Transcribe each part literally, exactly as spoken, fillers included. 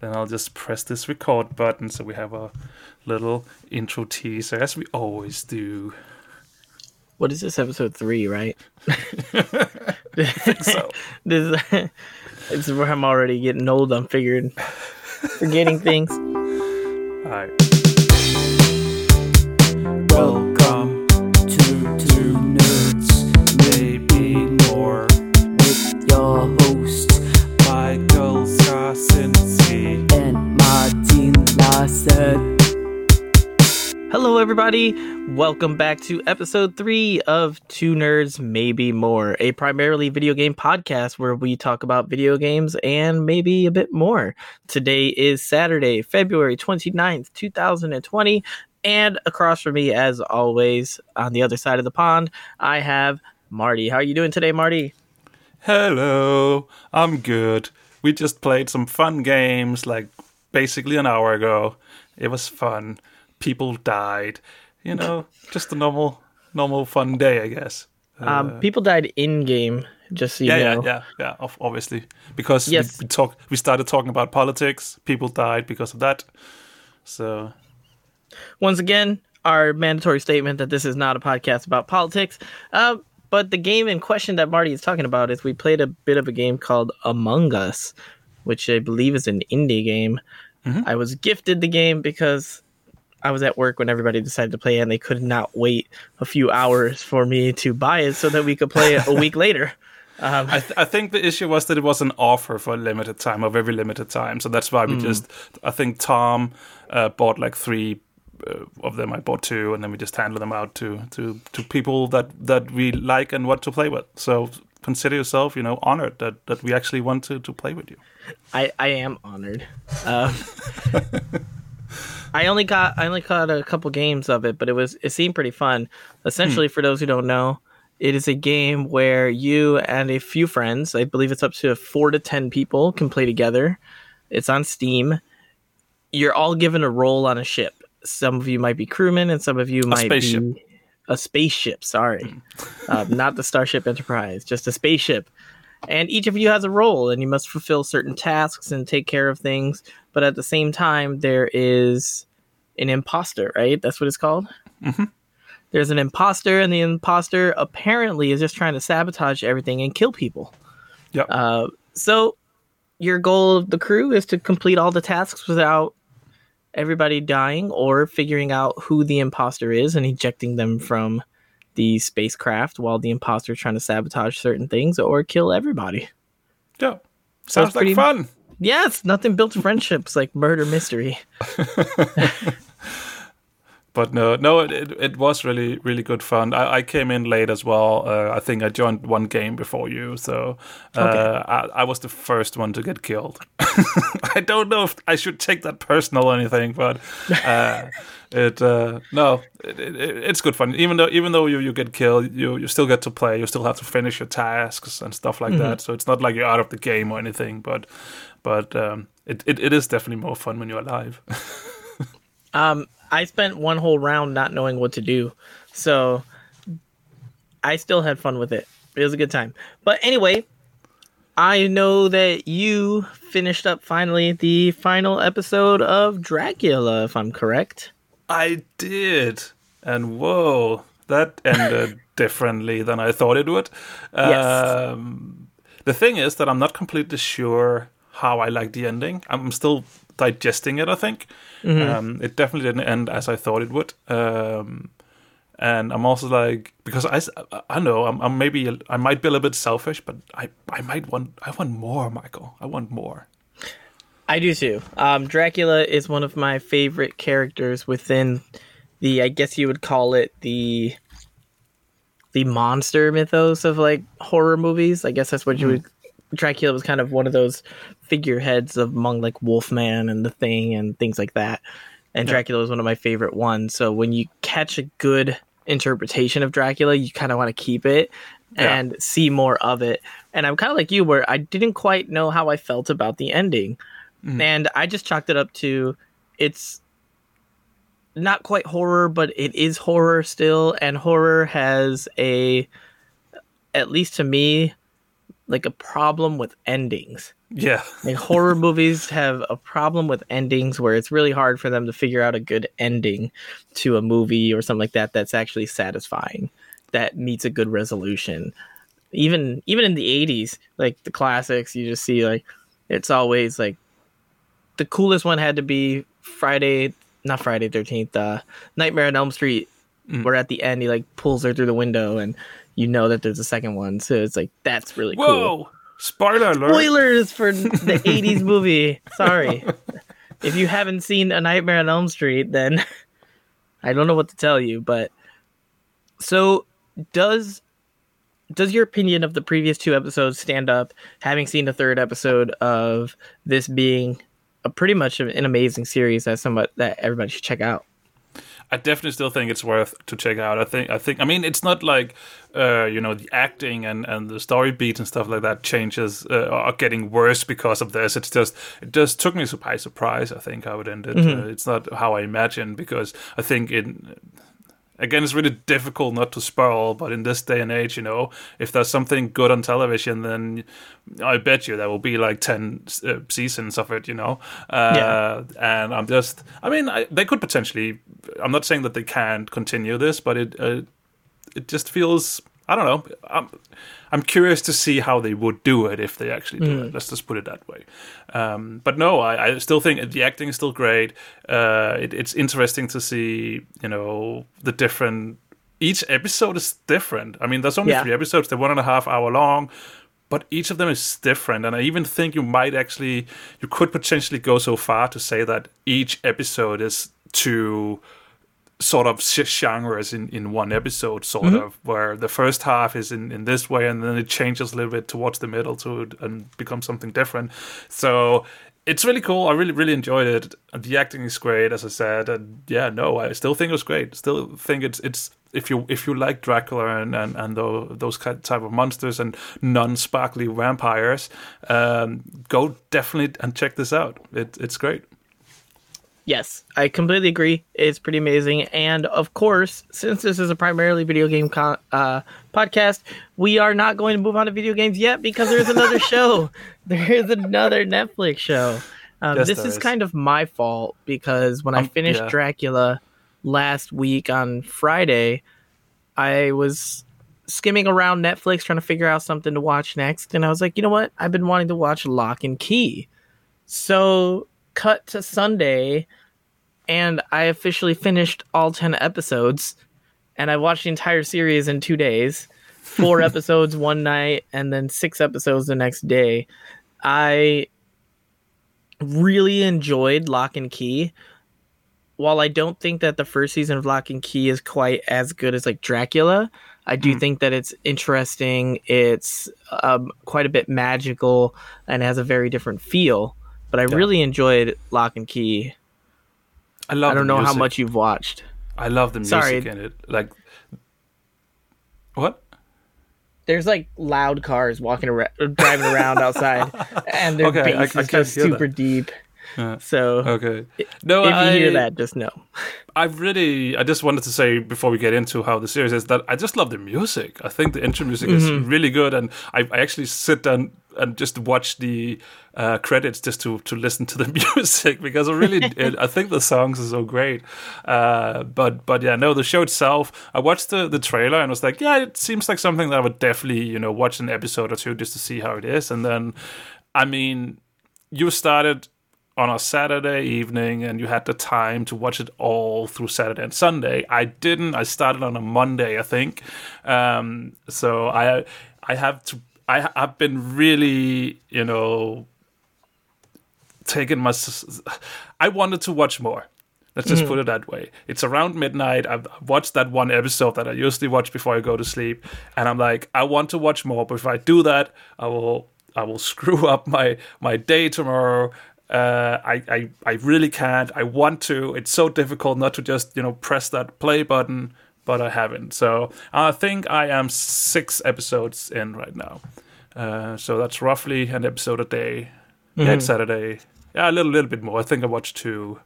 Then I'll just press this record button so we have a little intro teaser, as we always do. What is this, episode three, right? I think so. This is, this is where I'm already getting old, I'm figured. Forgetting things. All right. Welcome to Two Nerds, Maybe More, with your host, Michael Sarsensi and Martin Larsen. Hello, everybody. Welcome back to episode three of Two Nerds, Maybe More, a primarily video game podcast where we talk about video games and maybe a bit more. Today is Saturday, February twenty-ninth, twenty twenty. And across from me, as always, on the other side of the pond, I have Marty. How are you doing today, Marty? Hello. I'm good. We just played some fun games, like basically an hour ago. It was fun. People died, you know, just a normal, normal fun day, I guess. Uh, um, people died in game, just so you yeah, know. Yeah, yeah, yeah, obviously, because yes. we, we talk, we started talking about politics. People died because of that. So, once again, our mandatory statement that this is not a podcast about politics. Uh, but the game in question that Marty is talking about is we played a bit of a game called Among Us, which I believe is an indie game. Mm-hmm. I was gifted the game because I was at work when everybody decided to play, and they could not wait a few hours for me to buy it so that we could play it a week later. Um, I, th- I think the issue was that it was an offer for a limited time, or very limited time. So that's why we mm. just, I think Tom uh, bought like three uh, of them. I bought two, and then we just handed them out to, to, to people that, that we like and want to play with. So consider yourself, you know, honored that, that we actually want to, to play with you. I, I am honored. Um I only got I only caught a couple games of it, but it was it seemed pretty fun. Essentially, hmm. for those who don't know, it is a game where you and a few friends, I believe it's up to four to ten people, can play together. It's on Steam. You're all given a role on a ship. Some of you might be crewmen, and some of you might a be a spaceship. Sorry, hmm. uh, not the Starship Enterprise, just a spaceship. And each of you has a role, and you must fulfill certain tasks and take care of things. But at the same time, there is an imposter, right? That's what it's called? Mm-hmm. There's an imposter, and the imposter apparently is just trying to sabotage everything and kill people. Yep. Uh, so your goal of the crew is to complete all the tasks without everybody dying, or figuring out who the imposter is and ejecting them from the spacecraft while the imposter is trying to sabotage certain things or kill everybody. Yeah. Sounds so like fun. M- yes. Nothing built friendships like murder mystery. But no, no, it, it, it was really, really good fun. I, I came in late as well. Uh, I think I joined one game before you. So uh, okay. I, I was the first one to get killed. I don't know if I should take that personal or anything, but uh, it uh, no, it, it, it's good fun. Even though even though you, you get killed, you, you still get to play. You still have to finish your tasks and stuff like mm-hmm. that. So it's not like you're out of the game or anything, but but um, it, it, it is definitely more fun when you're alive. um. I spent one whole round not knowing what to do, so I still had fun with it. It was a good time. But anyway, I know that you finished up finally the final episode of Dracula, if I'm correct. I did. And whoa, that ended differently than I thought it would. Yes. Um, the thing is that I'm not completely sure how I like the ending. I'm still digesting it, I think. Mm-hmm. Um, it definitely didn't end as I thought it would. Um, and I'm also like, because I, I know I'm, I'm maybe I might be a little bit selfish, but I, I might want I want more, Michael. I want more. I do too. Um, Dracula is one of my favorite characters within the, I guess you would call it the the monster mythos of like horror movies. I guess that's what mm. you would. Dracula was kind of one of those figureheads of among like Wolfman and The Thing and things like that. And yeah. Dracula was one of my favorite ones. So when you catch a good interpretation of Dracula, you kind of want to keep it and yeah. see more of it. And I'm kind of like you, where I didn't quite know how I felt about the ending. Mm. And I just chalked it up to it's not quite horror, but it is horror still. And horror has a, at least to me, like a problem with endings. Yeah. Like horror movies have a problem with endings where it's really hard for them to figure out a good ending to a movie or something like that that's actually satisfying, that meets a good resolution. Even even in the eighties, like the classics, you just see like it's always like the coolest one had to be Friday, not Friday thirteenth, uh, Nightmare on Elm Street, mm. where at the end he like pulls her through the window and you know that there's a second one. So it's like, that's really Whoa. cool. Whoa! Spoiler alert. Spoilers for the eighties movie. Sorry. If you haven't seen A Nightmare on Elm Street, then I don't know what to tell you. But so does... Does your opinion of the previous two episodes stand up, having seen the third episode of this being a pretty much an amazing series that somebody, that everybody should check out? I definitely still think it's worth to check out. I think, I think, I mean, it's not like, uh, you know, the acting and, and the story beats and stuff like that changes uh, are getting worse because of this. It's just, it just took me by surprise, I think, how it ended. Mm-hmm. Uh, it's not how I imagined, because I think it... Again, it's really difficult not to spoil, but in this day and age, you know, if there's something good on television, then I bet you there will be like ten uh, seasons of it, you know. Uh, yeah. And I'm just, I mean, I, they could potentially, I'm not saying that they can't continue this, but it uh, it just feels, I don't know, I'm, I'm curious to see how they would do it if they actually do mm. it. Let's just put it that way. Um, but no, I, I still think the acting is still great. Uh, it, it's interesting to see, you know, the different... Each episode is different. I mean, there's only yeah. three episodes. They're one and a half hour long, but each of them is different. And I even think you might actually... You could potentially go so far to say that each episode is to... sort of genres in, in one episode, sort mm-hmm. of, where the first half is in, in this way, and then it changes a little bit towards the middle to and becomes something different. So it's really cool. I really, really enjoyed it. The acting is great, as I said. And yeah, no, I still think it was great. Still think it's it's if you if you like Dracula and and, and those type of monsters and non-sparkly vampires, um, go definitely and check this out. It it's great. Yes, I completely agree. It's pretty amazing. And of course, since this is a primarily video game con- uh, podcast, we are not going to move on to video games yet because there's another show. There is another Netflix show. Um, yes, this is, is kind of my fault because when um, I finished yeah. Dracula last week on Friday, I was skimming around Netflix trying to figure out something to watch next. And I was like, you know what? I've been wanting to watch Lock and Key. So... Cut to Sunday, and I officially finished all ten episodes, and I watched the entire series in two days, four episodes one night, and then six episodes the next day. I really enjoyed Lock and Key. While I don't think that the first season of Lock and Key is quite as good as like Dracula, I do mm. think that it's interesting. It's um, quite a bit magical and has a very different feel. But I yeah. really enjoyed Lock and Key. I love. I don't know music. How much you've watched. I love the music Sorry. in it. Like, what? There's like loud cars walking around, driving around outside, and their okay, bass I, I is just super that. deep. Uh, so, okay. No, if you I, hear that, just know. I really, I just wanted to say before we get into how the series is that I just love the music. I think the intro music mm-hmm. is really good, and I, I actually sit down and just watch the uh, credits just to, to listen to the music because I really, I think the songs are so great. Uh, but but yeah, no, the show itself, I watched the, the trailer and was like, yeah, it seems like something that I would definitely, you know, watch an episode or two just to see how it is. And then, I mean, you started on a Saturday evening, and you had the time to watch it all through Saturday and Sunday. I didn't. I started on a Monday, I think. Um, so I, I have to. I, I've been really, you know, taking my. I wanted to watch more. Let's just mm. put it that way. It's around midnight. I've watched that one episode that I usually watch before I go to sleep, and I'm like, I want to watch more. But if I do that, I will. I will screw up my my day tomorrow. Uh, I, I, I really can't. I want to. It's so difficult not to just, you know, press that play button, but I haven't. So I think I am six episodes in right now. Uh, so that's roughly an episode a day. Mm-hmm. Yeah, it's Saturday. Yeah, a little, little bit more. I think I watched two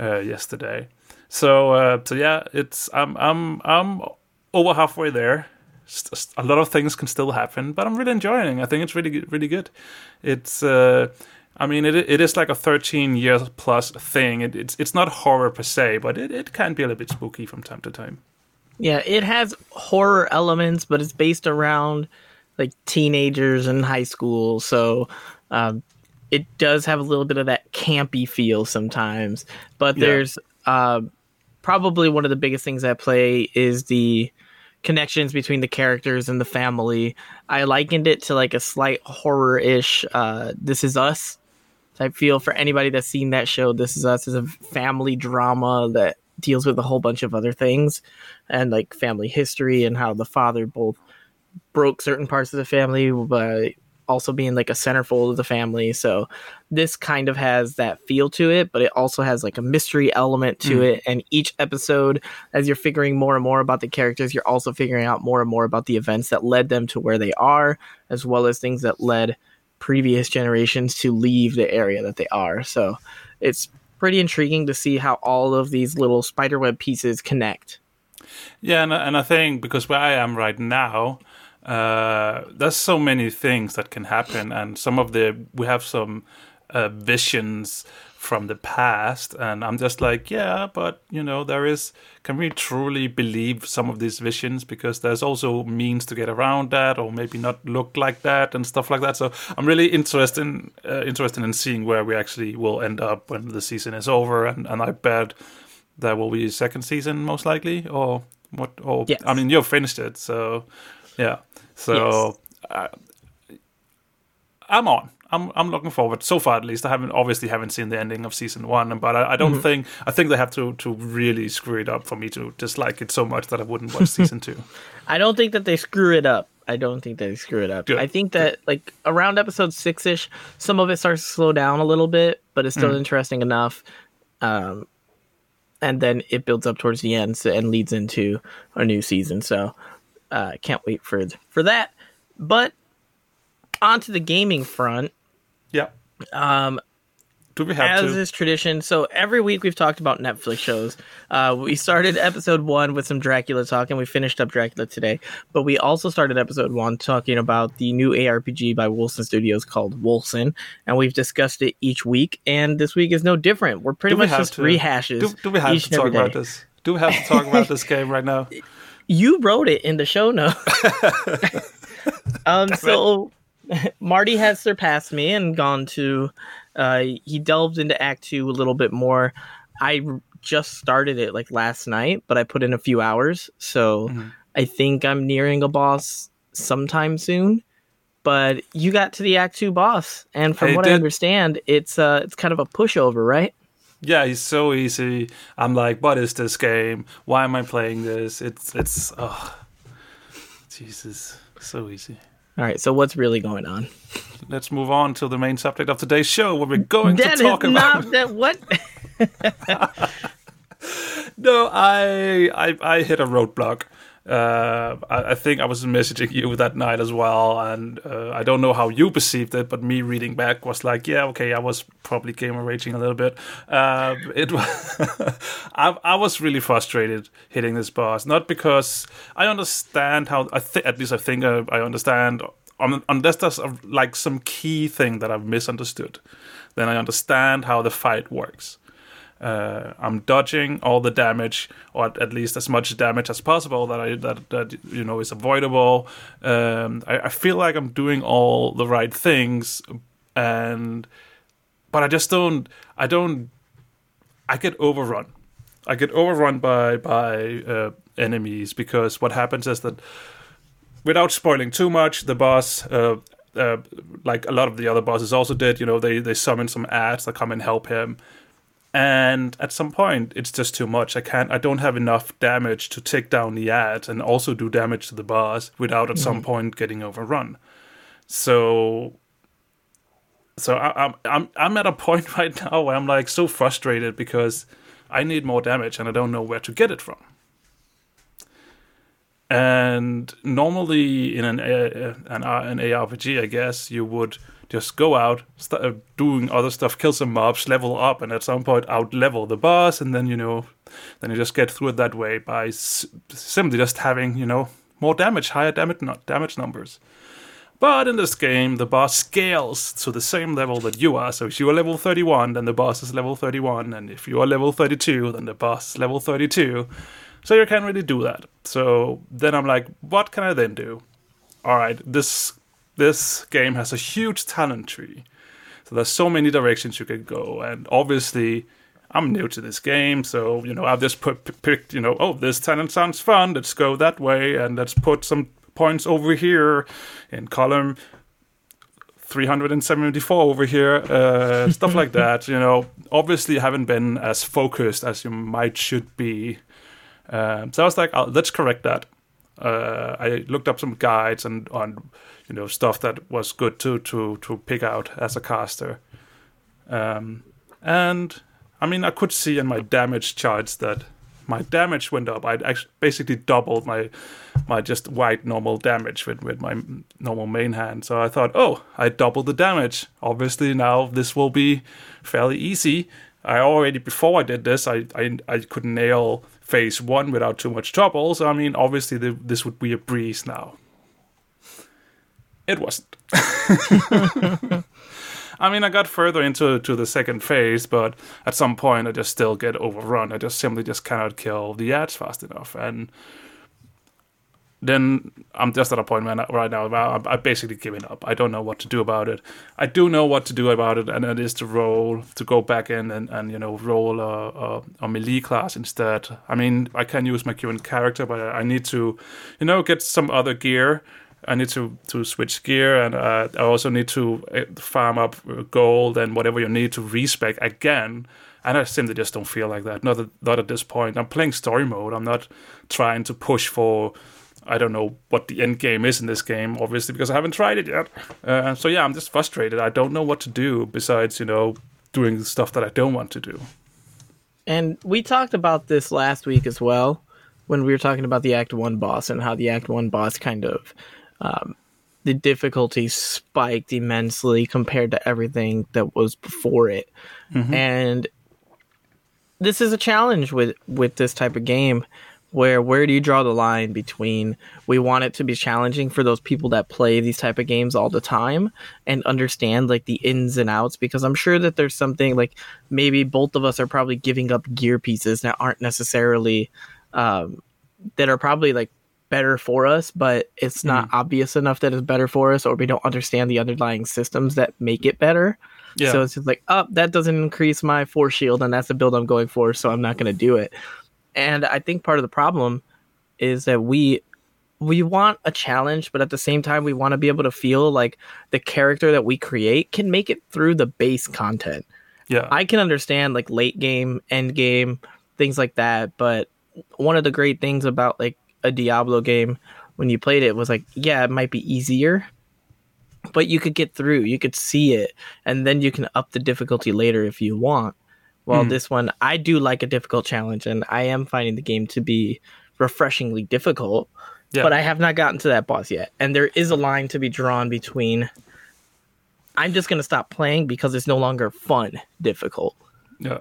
uh, yesterday. So, uh, so yeah, it's I'm, I'm, I'm over halfway there. a lot of things can still happen, but I'm really enjoying it. I think it's really, really good. It's, uh, I mean, it it is like a thirteen year plus thing. It, it's it's not horror per se, but it, it can be a little bit spooky from time to time. Yeah, it has horror elements, but it's based around like teenagers and high school, so um, it does have a little bit of that campy feel sometimes. But yeah. there's uh, probably one of the biggest things at play is the connections between the characters and the family. I likened it to like a slight horror-ish uh, This Is Us type feel. For anybody that's seen that show, This Is Us is a family drama that deals with a whole bunch of other things and like family history and how the father both broke certain parts of the family but also being like a centerfold of the family. So this kind of has that feel to it, but it also has like a mystery element to mm. it. And each episode, as you're figuring more and more about the characters, you're also figuring out more and more about the events that led them to where they are, as well as things that led previous generations to leave the area that they are. So it's pretty intriguing to see how all of these little spiderweb pieces connect. Yeah, and, and I think because where I am right now, uh, there's so many things that can happen, and some of the we have some uh, visions from the past, and I'm just like, yeah, but you know, there is. Can we truly believe some of these visions? Because there's also means to get around that, or maybe not look like that and stuff like that. So I'm really interested in, uh, interested in seeing where we actually will end up when the season is over, and, and I bet there will be a second season most likely, or what? Or yes. I mean, you've finished it, so. Yeah, so yes. uh, I'm on. I'm I'm looking forward. So far, at least, I haven't obviously haven't seen the ending of season one, but I, I don't mm-hmm. think I think they have to, to really screw it up for me to dislike it so much that I wouldn't watch season two. I don't think that they screw it up. I don't think they screw it up. Good. I think that Good. like around episode six ish, some of it starts to slow down a little bit, but it's still mm. interesting enough. Um, and then it builds up towards the end so, and leads into a new season. So. I uh, can't wait for for that. But onto the gaming front. Yeah. Um, Do we have as to? is tradition. So every week we've talked about Netflix shows. Uh, we started episode one with some Dracula talk, and we finished up Dracula today. But we also started episode one talking about the new A R P G by Wilson Studios called Wilson, and we've discussed it each week. And this week is no different. We're pretty much just to? rehashes. Do, do we have to talk about this? Do we have to talk about this game right now? You wrote it in the show notes. um, so Marty has surpassed me and gone to, uh, he delved into Act two a little bit more. I just started it like last night, but I put in a few hours. So mm-hmm. I think I'm nearing a boss sometime soon. But you got to the Act two boss. And from I what did. I understand, it's uh, it's kind of a pushover, right? Yeah, it's so easy. I'm like, what is this game? Why am I playing this? It's, it's, oh, Jesus, so easy. All right, so what's really going on? Let's move on to the main subject of today's show, where we're going that to talk is about. Not that what? No, I, I, I hit a roadblock. Uh, I, I think I was messaging you that night as well, and uh, I don't know how you perceived it, but me reading back was like, yeah, okay, I was probably gamer raging a little bit. Uh, it was I, I was really frustrated hitting this boss, not because I understand how I th- at least I think I, I understand, um, unless there's a, like some key thing that I've misunderstood, then I understand how the fight works. Uh, I'm dodging all the damage, or at least as much damage as possible that I that, that you know is avoidable. Um, I, I feel like I'm doing all the right things, and but I just don't. I don't. I get overrun. I get overrun by by uh, enemies, because what happens is that, without spoiling too much, the boss. Uh, uh, like a lot of the other bosses also did. You know, they they summon some ads that come and help him. And at some point, it's just too much. I can't. I don't have enough damage to take down the ads and also do damage to the boss without, at mm-hmm. some point, getting overrun. So, so I, I'm I'm I'm at a point right now where I'm like so frustrated because I need more damage and I don't know where to get it from. And normally in an uh, an, an A R P G, I guess you would. Just go out, start doing other stuff, kill some mobs, level up, and at some point out-level the boss, and then, you know, then you just get through it that way by simply just having, you know, More damage, higher damage, not damage numbers. But in this game, the boss scales to the same level that you are. So if you are level thirty-one, then the boss is level thirty-one. And if you are level thirty-two, then the boss is level thirty-two. So you can't really do that. So then I'm like, what can I then do? All right, this this game has a huge talent tree. So there's so many directions you can go. And obviously, I'm new to this game, so, you know, I've just put, picked, you know, oh, this talent sounds fun, let's go that way, and let's put some points over here in column three hundred seventy-four over here, uh, stuff like that, you know. Obviously, I haven't been as focused as you might should be. Um, so I was like, oh, let's correct that. Uh, I looked up some guides and on, you know, stuff that was good to, to, to pick out as a caster. Um, and... I mean, I could see in my damage charts that my damage went up. I actually basically doubled my my just white normal damage with, with my normal main hand. So I thought, oh, I doubled the damage. Obviously, now this will be fairly easy. I already, before I did this, I I, I could nail phase one without too much trouble. So, I mean, obviously, the, this would be a breeze now. It wasn't. I mean, I got further into to the second phase, but at some point, I just still get overrun. I just simply just cannot kill the ads fast enough. And then I'm just at a point right now where I'm, I'm basically giving up. I don't know what to do about it. I do know what to do about it, and it is to roll, to go back in and, and you know, roll a, a, a melee class instead. I mean, I can use my current character, but I need to, you know, get some other gear. I need to, to switch gear, and uh, I also need to farm up gold and whatever you need to respec again. And I simply just don't feel like that. Not at, not at this point. I'm playing story mode. I'm not trying to push for, I don't know what the end game is in this game, obviously, because I haven't tried it yet. Uh, so yeah, I'm just frustrated. I don't know what to do besides, you know, doing stuff that I don't want to do. And we talked about this last week as well when we were talking about the Act One boss and how the Act One boss kind of... Um, the difficulty spiked immensely compared to everything that was before it. Mm-hmm. And this is a challenge with, with this type of game where, where do you draw the line between we want it to be challenging for those people that play these type of games all the time and understand like the ins and outs, because I'm sure that there's something like maybe both of us are probably giving up gear pieces that aren't necessarily, um, that are probably like, better for us, but it's not mm. obvious enough that it's better for us, or we don't understand the underlying systems that make it better. Yeah. So it's just like, oh, that doesn't increase my force shield, and that's the build I'm going for, so I'm not going to do it. And I think part of the problem is that we we want a challenge, but at the same time, we want to be able to feel like the character that we create can make it through the base content. Yeah, I can understand like late game, end game, things like that, but one of the great things about like a Diablo game when you played it was like, yeah, it might be easier, but you could get through, you could see it, and then you can up the difficulty later if you want. Well, mm. this one, I do like a difficult challenge, and I am finding the game to be refreshingly difficult, yeah. but I have not gotten to that boss yet. And there is a line to be drawn between I'm just going to stop playing because it's no longer fun difficult. Yeah.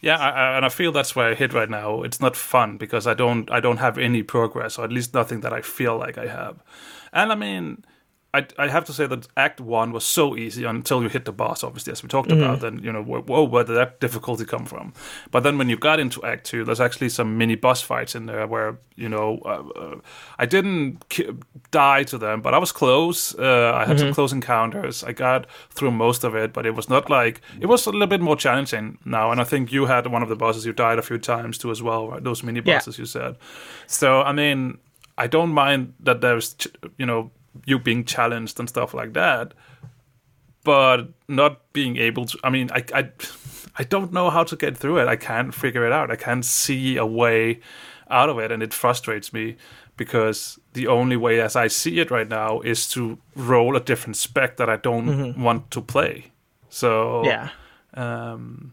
Yeah, I, I, and I feel that's where I hit right now. It's not fun because I don't, I don't have any progress, or at least nothing that I feel like I have. And I mean, I, I have to say that Act One was so easy until you hit the boss, obviously, as we talked mm-hmm. about. Then you know, whoa, where did that difficulty come from? But then when you got into Act Two, there's actually some mini boss fights in there where you know, uh, I didn't ki- die to them, but I was close. Uh, I had mm-hmm. some close encounters. I got through most of it, but it was not like it was a little bit more challenging now. And I think you had one of the bosses you died a few times to as well, right? Those mini bosses yeah. you said. So I mean, I don't mind that there's ch- you know. you being challenged and stuff like that, but not being able to, I mean, I, I, I don't know how to get through it. I can't figure it out. I can't see a way out of it. And it frustrates me because the only way as I see it right now is to roll a different spec that I don't mm-hmm. want to play. So yeah, um,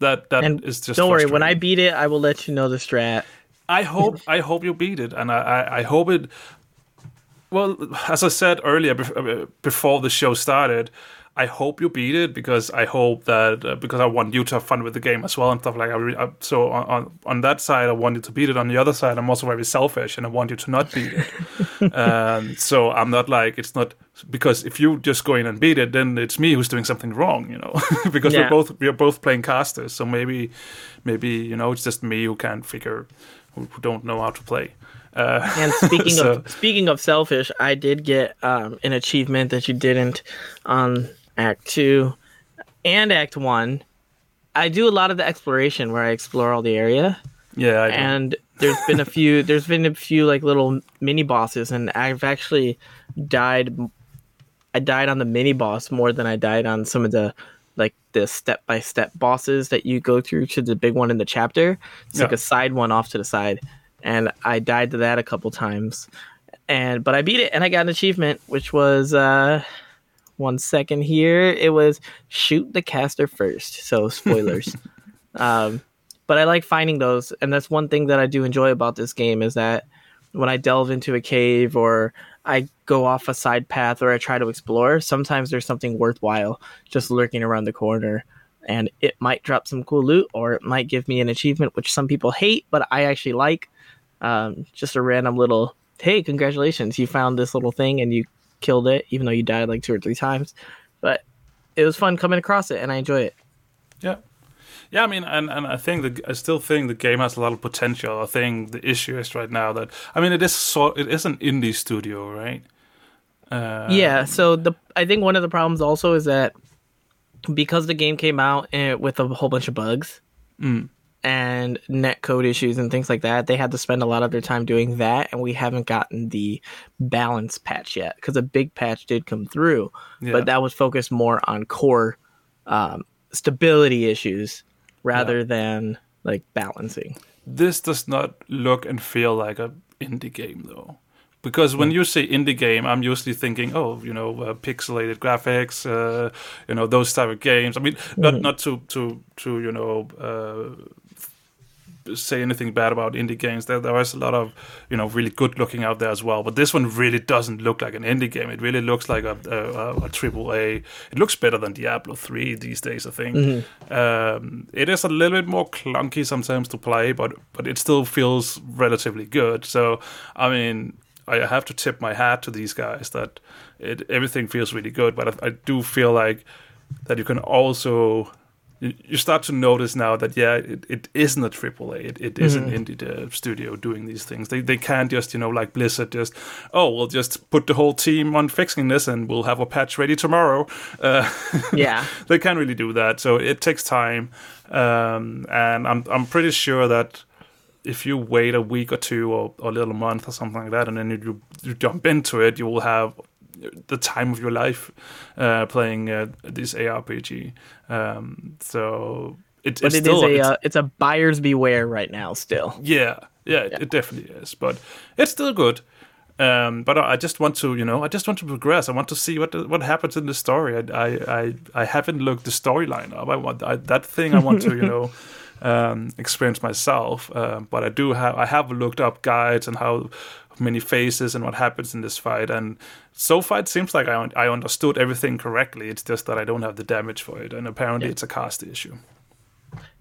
that, that and is just, don't worry. When I beat it, I will let you know the strat. I hope, I hope you beat it. And I, I, I hope it, Well, as I said earlier, before the show started, I hope you beat it, because I hope that uh, because I want you to have fun with the game as well and stuff like that. I re- I, so on, on on that side, I want you to beat it. On the other side, I'm also very selfish and I want you to not beat it. um, so I'm not like it's not because if you just go in and beat it, then it's me who's doing something wrong, you know, because yeah. we're both we're both playing casters. So maybe maybe you know it's just me who can't figure who, who don't know how to play. Uh, and speaking so. of speaking of selfish, I did get um, an achievement that you didn't on Act Two and Act One. I do a lot of the exploration where I explore all the area. Yeah, I do. And there's been a few. There's been a few like little mini bosses, and I've actually died. I died on the mini boss more than I died on some of the like the step by step bosses that you go through to the big one in the chapter. It's yeah. like a side one off to the side. And I died to that a couple times, and but I beat it, and I got an achievement, which was uh, one second here. It was shoot the caster first. So spoilers, um, but I like finding those, and that's one thing that I do enjoy about this game is that when I delve into a cave or I go off a side path or I try to explore, sometimes there's something worthwhile just lurking around the corner. And it might drop some cool loot, or it might give me an achievement, which some people hate, but I actually like. Um, just a random little, hey, congratulations, you found this little thing and you killed it, even though you died like two or three times. But it was fun coming across it, and I enjoy it. Yeah. Yeah, I mean, and, and I think the, I still think the game has a lot of potential. I think the issue is right now that, I mean, it is so, it is an indie studio, right? Um, yeah, so the I think one of the problems also is that because the game came out with a whole bunch of bugs mm. and net code issues and things like that, they had to spend a lot of their time doing that, and we haven't gotten the balance patch yet, because a big patch did come through, yeah. but that was focused more on core um, stability issues rather yeah. than like balancing. This does not look and feel like an indie game, though. Because when you say indie game, I'm usually thinking, oh, you know, uh, pixelated graphics, uh, you know, those type of games. I mean, not not to to to you know uh, say anything bad about indie games. There there is a lot of you know really good looking out there as well. But this one really doesn't look like an indie game. It really looks like a, a, a triple A. It looks better than Diablo three these days, I think. Mm-hmm. Um, it is a little bit more clunky sometimes to play, but but it still feels relatively good. So I mean. I have to tip my hat to these guys that it, everything feels really good, but I, I do feel like that you can also you, you start to notice now that yeah, it, it isn't a triple A, it, it mm-hmm. isn't indie studio doing these things. They they can't just you know like Blizzard just oh we'll just put the whole team on fixing this and we'll have a patch ready tomorrow. Uh, yeah, they can't really do that, so it takes time, um, and I'm I'm pretty sure that. If you wait a week or two or, or a little month or something like that, and then you you jump into it, you will have the time of your life uh, playing uh, this A R P G. Um, so it, but it's it still is a, it's, uh, it's a buyer's beware right now still. Yeah, yeah, yeah. It, it definitely is. But it's still good. Um, but I just want to, you know, I just want to progress. I want to see what what happens in the story. I I I, I haven't looked the storyline up. I want I, that thing. I want to, you know. Um, experience myself, uh, but I do have I have looked up guides and how many phases and what happens in this fight, and so far it seems like I un- I understood everything correctly. It's just that I don't have the damage for it, and apparently yep. it's a cast issue.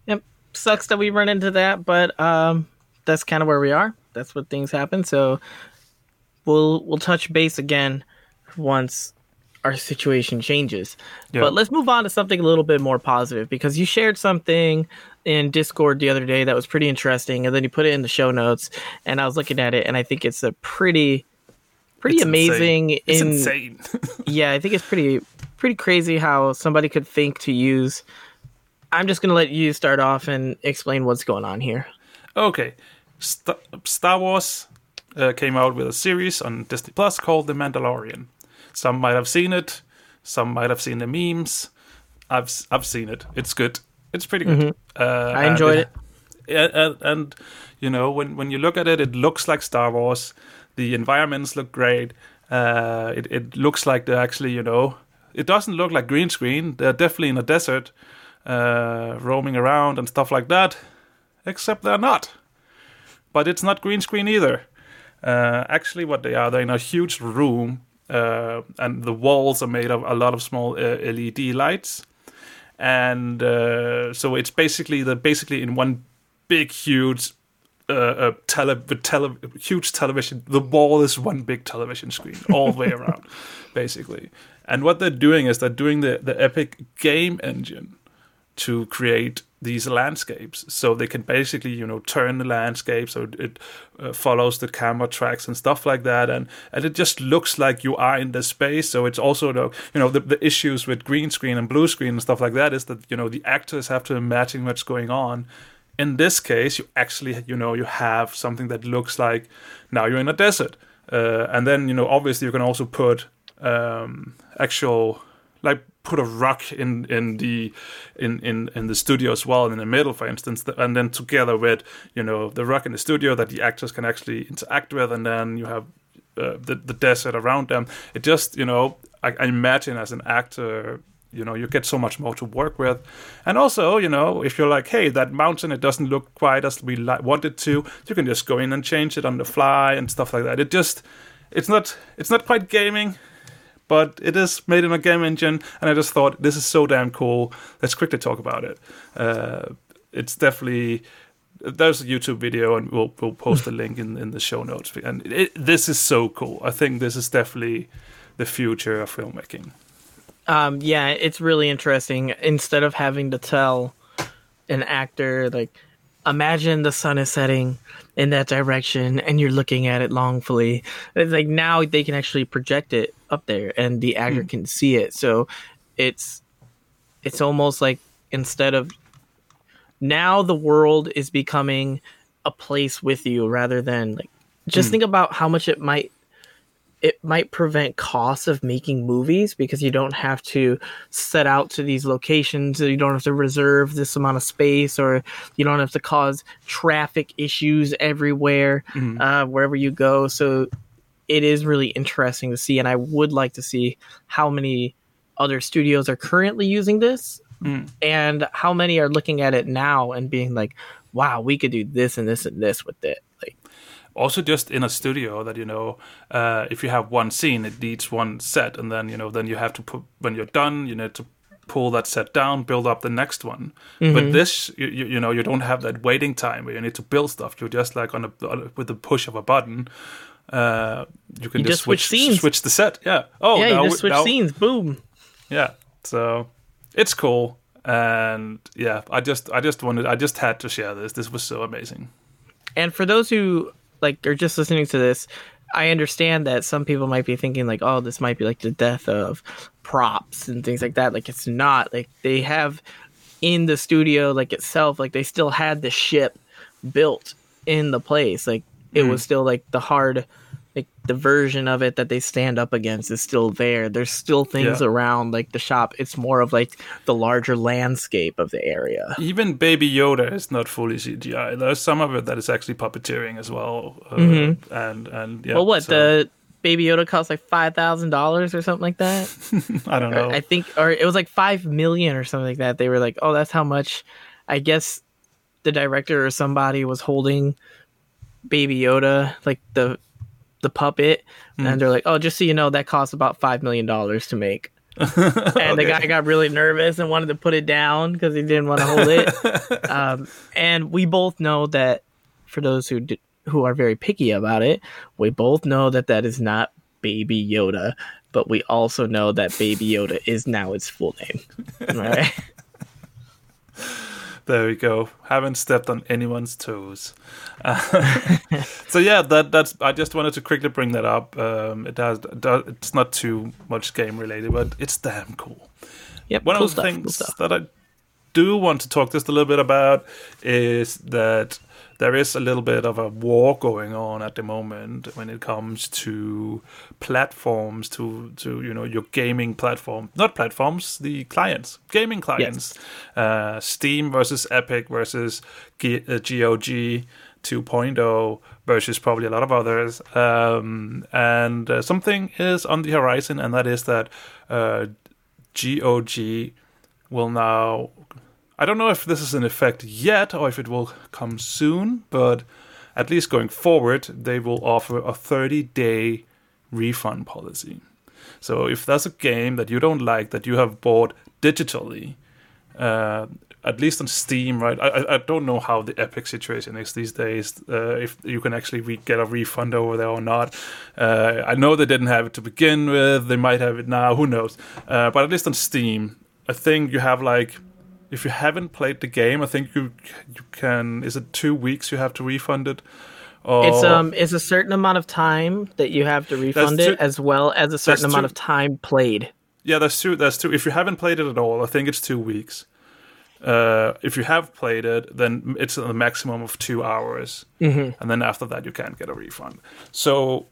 Yep, sucks that we run into that, but um, that's kind of where we are. That's what things happen. So we'll we'll touch base again once our situation changes. Yep. But let's move on to something a little bit more positive, because you shared something in Discord the other day that was pretty interesting, and then you put it in the show notes, and I was looking at it, and I think it's a pretty pretty it's amazing insane. It's in, insane. Yeah, I think it's pretty pretty crazy how somebody could think to use. I'm just going to let you start off and explain what's going on here. Okay. St- Star Wars uh, came out with a series on Disney Plus called The Mandalorian. Some might have seen it, some might have seen the memes. I've I've seen it. It's good. It's pretty good. Mm-hmm. Uh, I enjoyed it. it. And, and, you know, when, when you look at it, it looks like Star Wars. The environments look great. Uh, it, it looks like they're actually, you know, it doesn't look like green screen. They're definitely in a desert, uh, roaming around and stuff like that, except they're not. But it's not green screen either. Uh, actually, what they are, they're in a huge room uh, and the walls are made of a lot of small uh, L E D lights, and uh, so it's basically the basically in one big huge uh, uh tele, tele huge television. The wall is one big television screen all the way around, basically. And what they're doing is they're doing the, the Epic game engine to create these landscapes, so they can basically, you know, turn the landscape, so it uh, follows the camera tracks and stuff like that, and and it just looks like you are in the space. So it's also the, you know, the, the issues with green screen and blue screen and stuff like that is that, you know, the actors have to imagine what's going on. In this case, you actually, you know, you have something that looks like now you're in a desert, uh, and then, you know, obviously you can also put um, actual like. put a rock in, in the in, in, in the studio as well, in the middle, for instance, and then together with, you know, the rock in the studio that the actors can actually interact with, and then you have uh, the, the desert around them. It just, you know, I, I imagine as an actor, you know, you get so much more to work with. And also, you know, if you're like, hey, that mountain, it doesn't look quite as we li- want it to, you can just go in and change it on the fly and stuff like that. It just, it's not, it's not quite gaming, but it is made in a game engine, and I just thought, this is so damn cool. Let's quickly talk about it. Uh, it's definitely... There's a YouTube video, and we'll we'll post the link in, in the show notes. And it, this is so cool. I think this is definitely the future of filmmaking. Um, yeah, it's really interesting. Instead of having to tell an actor, like, imagine the sun is setting in that direction, and you're looking at it longfully. It's like, now they can actually project it up there, and the actor mm. can see it. So it's it's almost like, instead of, now the world is becoming a place with you, rather than like, just mm. think about how much it might it might prevent costs of making movies, because you don't have to set out to these locations, you don't have to reserve this amount of space, or you don't have to cause traffic issues everywhere mm. uh, wherever you go. So it is really interesting to see, and I would like to see how many other studios are currently using this mm. and how many are looking at it now and being like, wow, we could do this and this and this with it. Like, also just in a studio that, you know, uh, if you have one scene, it needs one set, and then, you know, then you have to put, when you're done, you need to pull that set down, build up the next one. Mm-hmm. But this, you, you know, you don't have that waiting time where you need to build stuff. You're just like on a, on a with the push of a button. Uh, you can you just, just switch switch, scenes. switch the set. Yeah. Oh, yeah. Now, you just switch now, scenes. Boom. Yeah. So it's cool, and yeah, I just I just wanted I just had to share this. This was so amazing. And for those who like are just listening to this, I understand that some people might be thinking like, oh, this might be like the death of props and things like that. Like, it's not. Like, they have in the studio like itself. Like, they still had the ship built in the place. Like. It was still like the hard, like the version of it that they stand up against is still there. There's still things yeah. around like the shop. It's more of like the larger landscape of the area. Even Baby Yoda is not fully C G I. There's some of it that is actually puppeteering as well. Uh, mm-hmm. And and yeah. Well, what so. the Baby Yoda cost like five thousand dollars or something like that. I don't know. Or, I think, or it was like five million or something like that. They were like, oh, that's how much. I guess the director or somebody was holding Baby Yoda, like the the puppet, mm. and they're like, oh, just so you know, that cost about five million dollars to make. And okay. the guy got really nervous and wanted to put it down because he didn't want to hold it. Um, and we both know that, for those who d- who are very picky about it, we both know that that is not Baby Yoda, but we also know that Baby Yoda is now its full name. All right. There we go. Haven't stepped on anyone's toes. Uh, so yeah, that that's. I just wanted to quickly bring that up. Um, it has. It's not too much game related, but it's damn cool. Yep. One cool of the stuff, things cool that I do want to talk just a little bit about is that there is a little bit of a war going on at the moment when it comes to platforms, to, to you know, your gaming platform. Not platforms, the clients, gaming clients. Yes. Uh, Steam versus Epic versus G- uh, G O G two point oh versus probably a lot of others. Um, and uh, something is on the horizon, and that is that uh, G O G will now... I don't know if this is in effect yet or if it will come soon, but at least going forward, they will offer a thirty-day refund policy. So if there's a game that you don't like that you have bought digitally, uh, at least on Steam, right? I I don't know how the Epic situation is these days, uh, if you can actually re- get a refund over there or not. Uh, I know they didn't have it to begin with. They might have it now. Who knows? Uh, but at least on Steam, I think you have like... If you haven't played the game, I think you you can... Is it two weeks you have to refund it? Or it's um it's a certain amount of time that you have to refund it, as well as a certain amount of time played. Yeah, that's true. That's true. If you haven't played it at all, I think it's two weeks. Uh, if you have played it, then it's a maximum of two hours. Mm-hmm. And then after that, you can't get a refund. So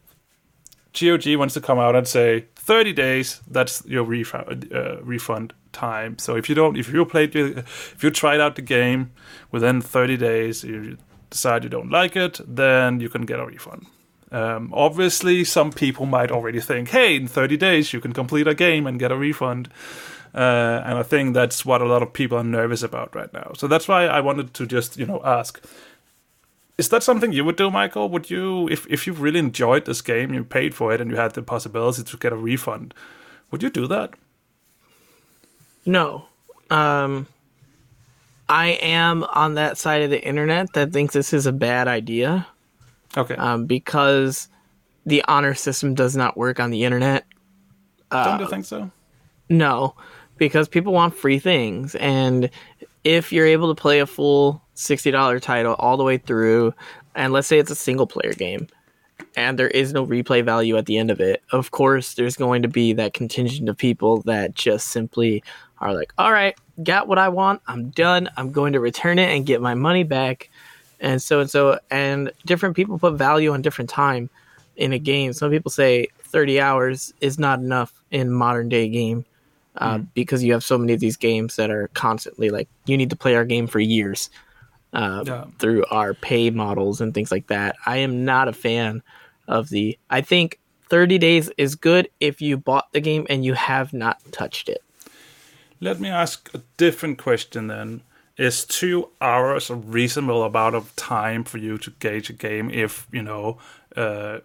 G O G wants to come out and say, thirty days, that's your refund uh, refund time. So if you don't, if you played, if you tried out the game within thirty days, you decide you don't like it, then you can get a refund. Um, obviously, some people might already think, hey, in thirty days, you can complete a game and get a refund. Uh, and I think that's what a lot of people are nervous about right now. So that's why I wanted to just, you know, ask, is that something you would do, Michael? Would you, if, if you really enjoyed this game, you paid for it, and you had the possibility to get a refund, would you do that? No. Um, I am on that side of the internet that thinks this is a bad idea. Okay. Um, because the honor system does not work on the internet. Uh, Don't you think so? No, because people want free things. And if you're able to play a full sixty dollars title all the way through, and let's say it's a single player game, and there is no replay value at the end of it, of course, there's going to be that contingent of people that just simply are like, all right, got what I want. I'm done. I'm going to return it and get my money back. And so and so. And different people put value on different time in a game. Some people say thirty hours is not enough in modern day game uh, mm. because you have so many of these games that are constantly like, you need to play our game for years. Uh, yeah. Through our pay models and things like that. I am not a fan of the... I think thirty days is good if you bought the game and you have not touched it. Let me ask a different question then. Is two hours a reasonable amount of time for you to gauge a game if, you know... Uh,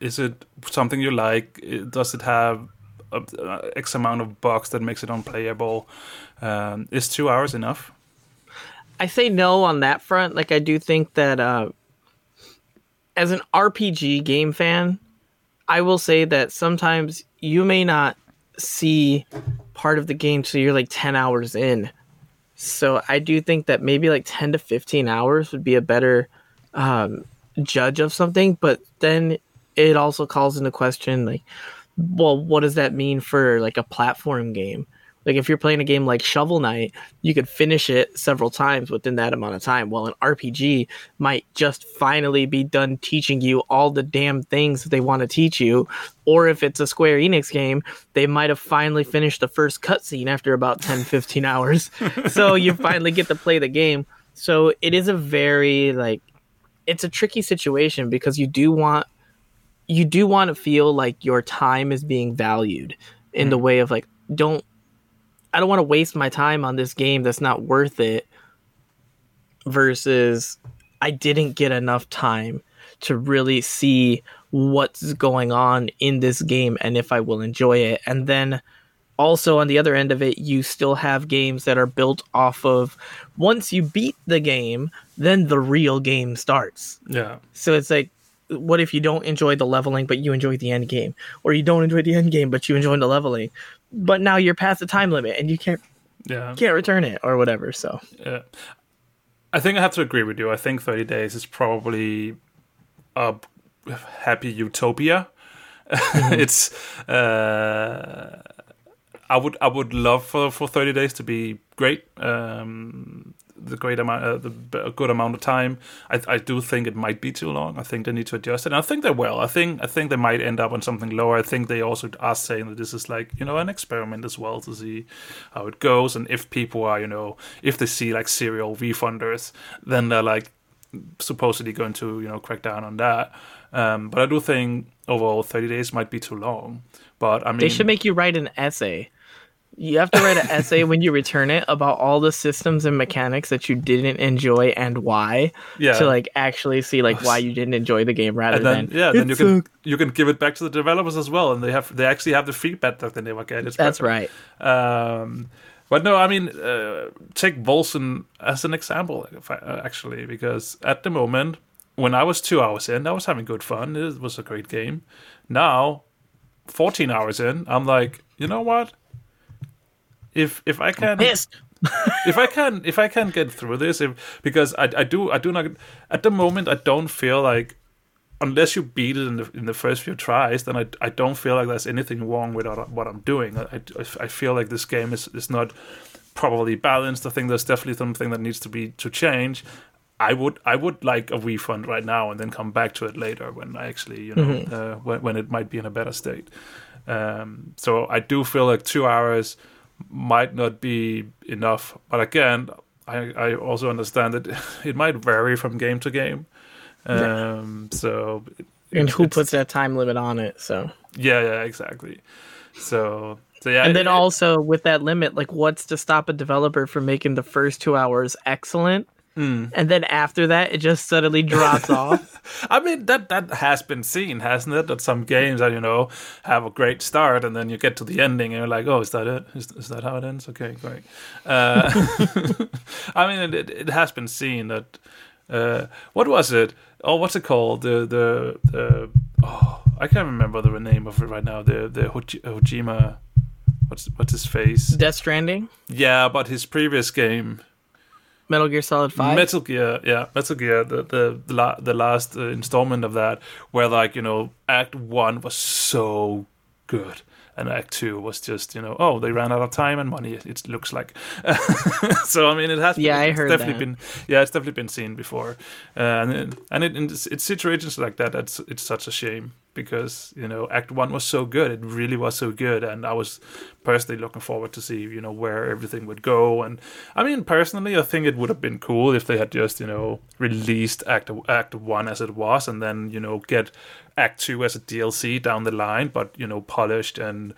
is it something you like? Does it have a, a X amount of bugs that makes it unplayable? Um, is two hours enough? I say no on that front. Like, I do think that uh, as an R P G game fan, I will say that sometimes you may not see part of the game till you're like ten hours in. So I do think that maybe like ten to fifteen hours would be a better um, judge of something. But then it also calls into question, like, well, what does that mean for like a platform game? Like, if you're playing a game like Shovel Knight, you could finish it several times within that amount of time. Well, an R P G might just finally be done teaching you all the damn things that they want to teach you. Or if it's a Square Enix game, they might have finally finished the first cutscene after about ten, fifteen hours. So you finally get to play the game. So it is a very, like, it's a tricky situation because you do want, you do want to feel like your time is being valued in mm. the way of, like, don't, I don't want to waste my time on this game that's not worth it versus I didn't get enough time to really see what's going on in this game and if I will enjoy it. And then also on the other end of it, you still have games that are built off of once you beat the game, then the real game starts. Yeah. So it's like, what if you don't enjoy the leveling, but you enjoy the end game, or you don't enjoy the end game, but you enjoy the leveling, but now you're past the time limit and you can't, yeah. can't return it or whatever. So yeah, I think I have to agree with you. I think thirty days is probably a happy utopia. Mm-hmm. It's, uh, I would, I would love for, for thirty days to be great. Um, the great amount, uh, the a good amount of time. I, I do think it might be too long. I think they need to adjust it. And I think they will. I think I think they might end up on something lower. I think they also are saying that this is like, you know, an experiment as well to see how it goes. And if people are, you know, if they see like serial refunders, then they're like supposedly going to, you know, crack down on that. Um, but I do think overall thirty days might be too long. But I mean, they should make you write an essay You have to write an essay when you return it about all the systems and mechanics that you didn't enjoy and why. Yeah. To like actually see like why you didn't enjoy the game rather and then, than yeah. Then you can a... you can give it back to the developers as well, and they have they actually have the feedback that they never get. It's That's perfect. Right. Um, but no, I mean, uh, take Volson as an example actually, because at the moment when I was two hours in, I was having good fun. It was a great game. Now, fourteen hours in, I'm like, you know what? If if I can, if I can, if I can get through this, if, because I I do I do not at the moment I don't feel like unless you beat it in the in the first few tries, then I, I don't feel like there's anything wrong with what I'm doing. I, I feel like this game is, is not properly balanced. I think there's definitely something that needs to be to change. I would I would like a refund right now and then come back to it later when I actually you know mm-hmm. uh, when when it might be in a better state. Um, so I do feel like two hours. Might not be enough, but again, I, I also understand that it might vary from game to game. Um, yeah. So, it, and who puts that time limit on it? So yeah, yeah, exactly. So, so yeah, and then it, also it, with that limit, like, what's to stop a developer from making the first two hours excellent? Mm. And then after that, it just suddenly drops off. I mean, that that has been seen, hasn't it? That some games that, you know, have a great start and then you get to the ending and you're like, oh, is that it? Is, is that how it ends? Okay, great. Uh, I mean, it, it has been seen that... Uh, what was it? Oh, what's it called? The... the, the oh, I can't remember the name of it right now. The, the Hojima... What's, what's his face? Death Stranding? Yeah, but his previous game... Metal Gear Solid V? Metal Gear, yeah. Metal Gear, the the, the, la- the last uh, installment of that, where, like, you know, Act one was so good, and Act two was just, you know, oh, they ran out of time and money, it looks like. So, I mean, it has been, yeah, I heard definitely that. been... Yeah, it's definitely been seen before. Uh, and it, and it, in it's situations like that, that's it's such a shame, because, you know, Act one was so good, it really was so good, and I was personally looking forward to see, you know, where everything would go, and I mean, personally, I think it would have been cool if they had just, you know, released Act Act one as it was, and then, you know, get Act two as a D L C down the line, but, you know, polished and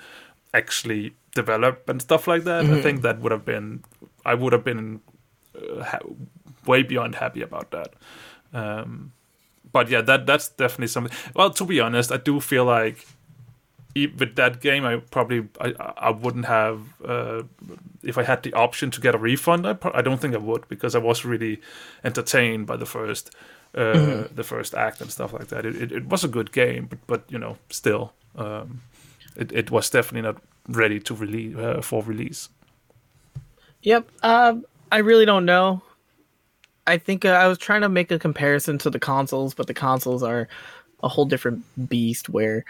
actually developed and stuff like that. Mm-hmm. I think that would have been, I would have been uh, ha- way beyond happy about that. Um But yeah, that that's definitely something. Well, to be honest, I do feel like with that game, I probably I, I wouldn't have uh, if I had the option to get a refund. I pro- I don't think I would, because I was really entertained by the first uh, mm-hmm. the first act and stuff like that. It it, it was a good game, but, but you know, still, um, it it was definitely not ready to release uh, for release. Yep, uh, I really don't know. I think uh, I was trying to make a comparison to the consoles, but the consoles are a whole different beast, where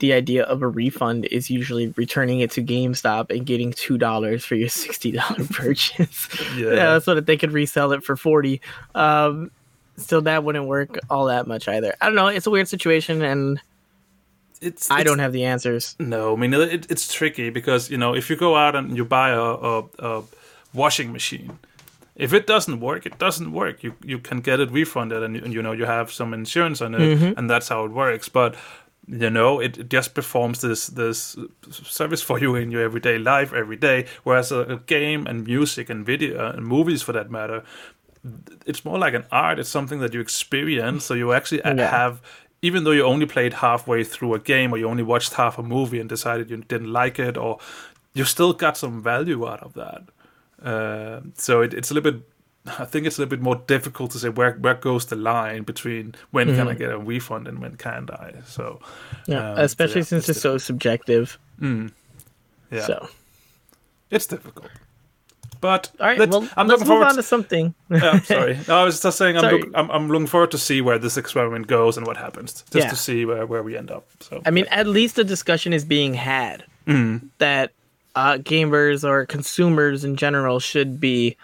the idea of a refund is usually returning it to GameStop and getting two dollars for your sixty dollars purchase. Yeah. Yeah, so that they could resell it for forty dollars. Um, so that wouldn't work all that much either. I don't know. It's a weird situation, and it's, I it's, don't have the answers. No, I mean, it, it's tricky because, you know, if you go out and you buy a, a, a washing machine, if it doesn't work, it doesn't work. You you can get it refunded, and, and you know, you have some insurance on it, mm-hmm. and that's how it works. But, you know, it, it just performs this this service for you in your everyday life every day. Whereas a, a game and music and video and movies, for that matter, it's more like an art. It's something that you experience. So you actually yeah. have, even though you only played halfway through a game, or you only watched half a movie and decided you didn't like it, or you still got some value out of that. Uh, so it, it's a little bit. I think it's a little bit more difficult to say where where goes the line between when mm-hmm. can I get a refund and when can't I. So yeah, um, especially so yeah, since it's, it's so subjective. Mm. Yeah, so it's difficult. But all right, well, I'm let's looking move forward on to, to something. Yeah, sorry, no, I was just saying I'm, look, I'm I'm looking forward to see where this experiment goes and what happens, just yeah. to see where, where we end up. So I mean, yeah. at least a discussion is being had mm. that. Uh, gamers or consumers in general should be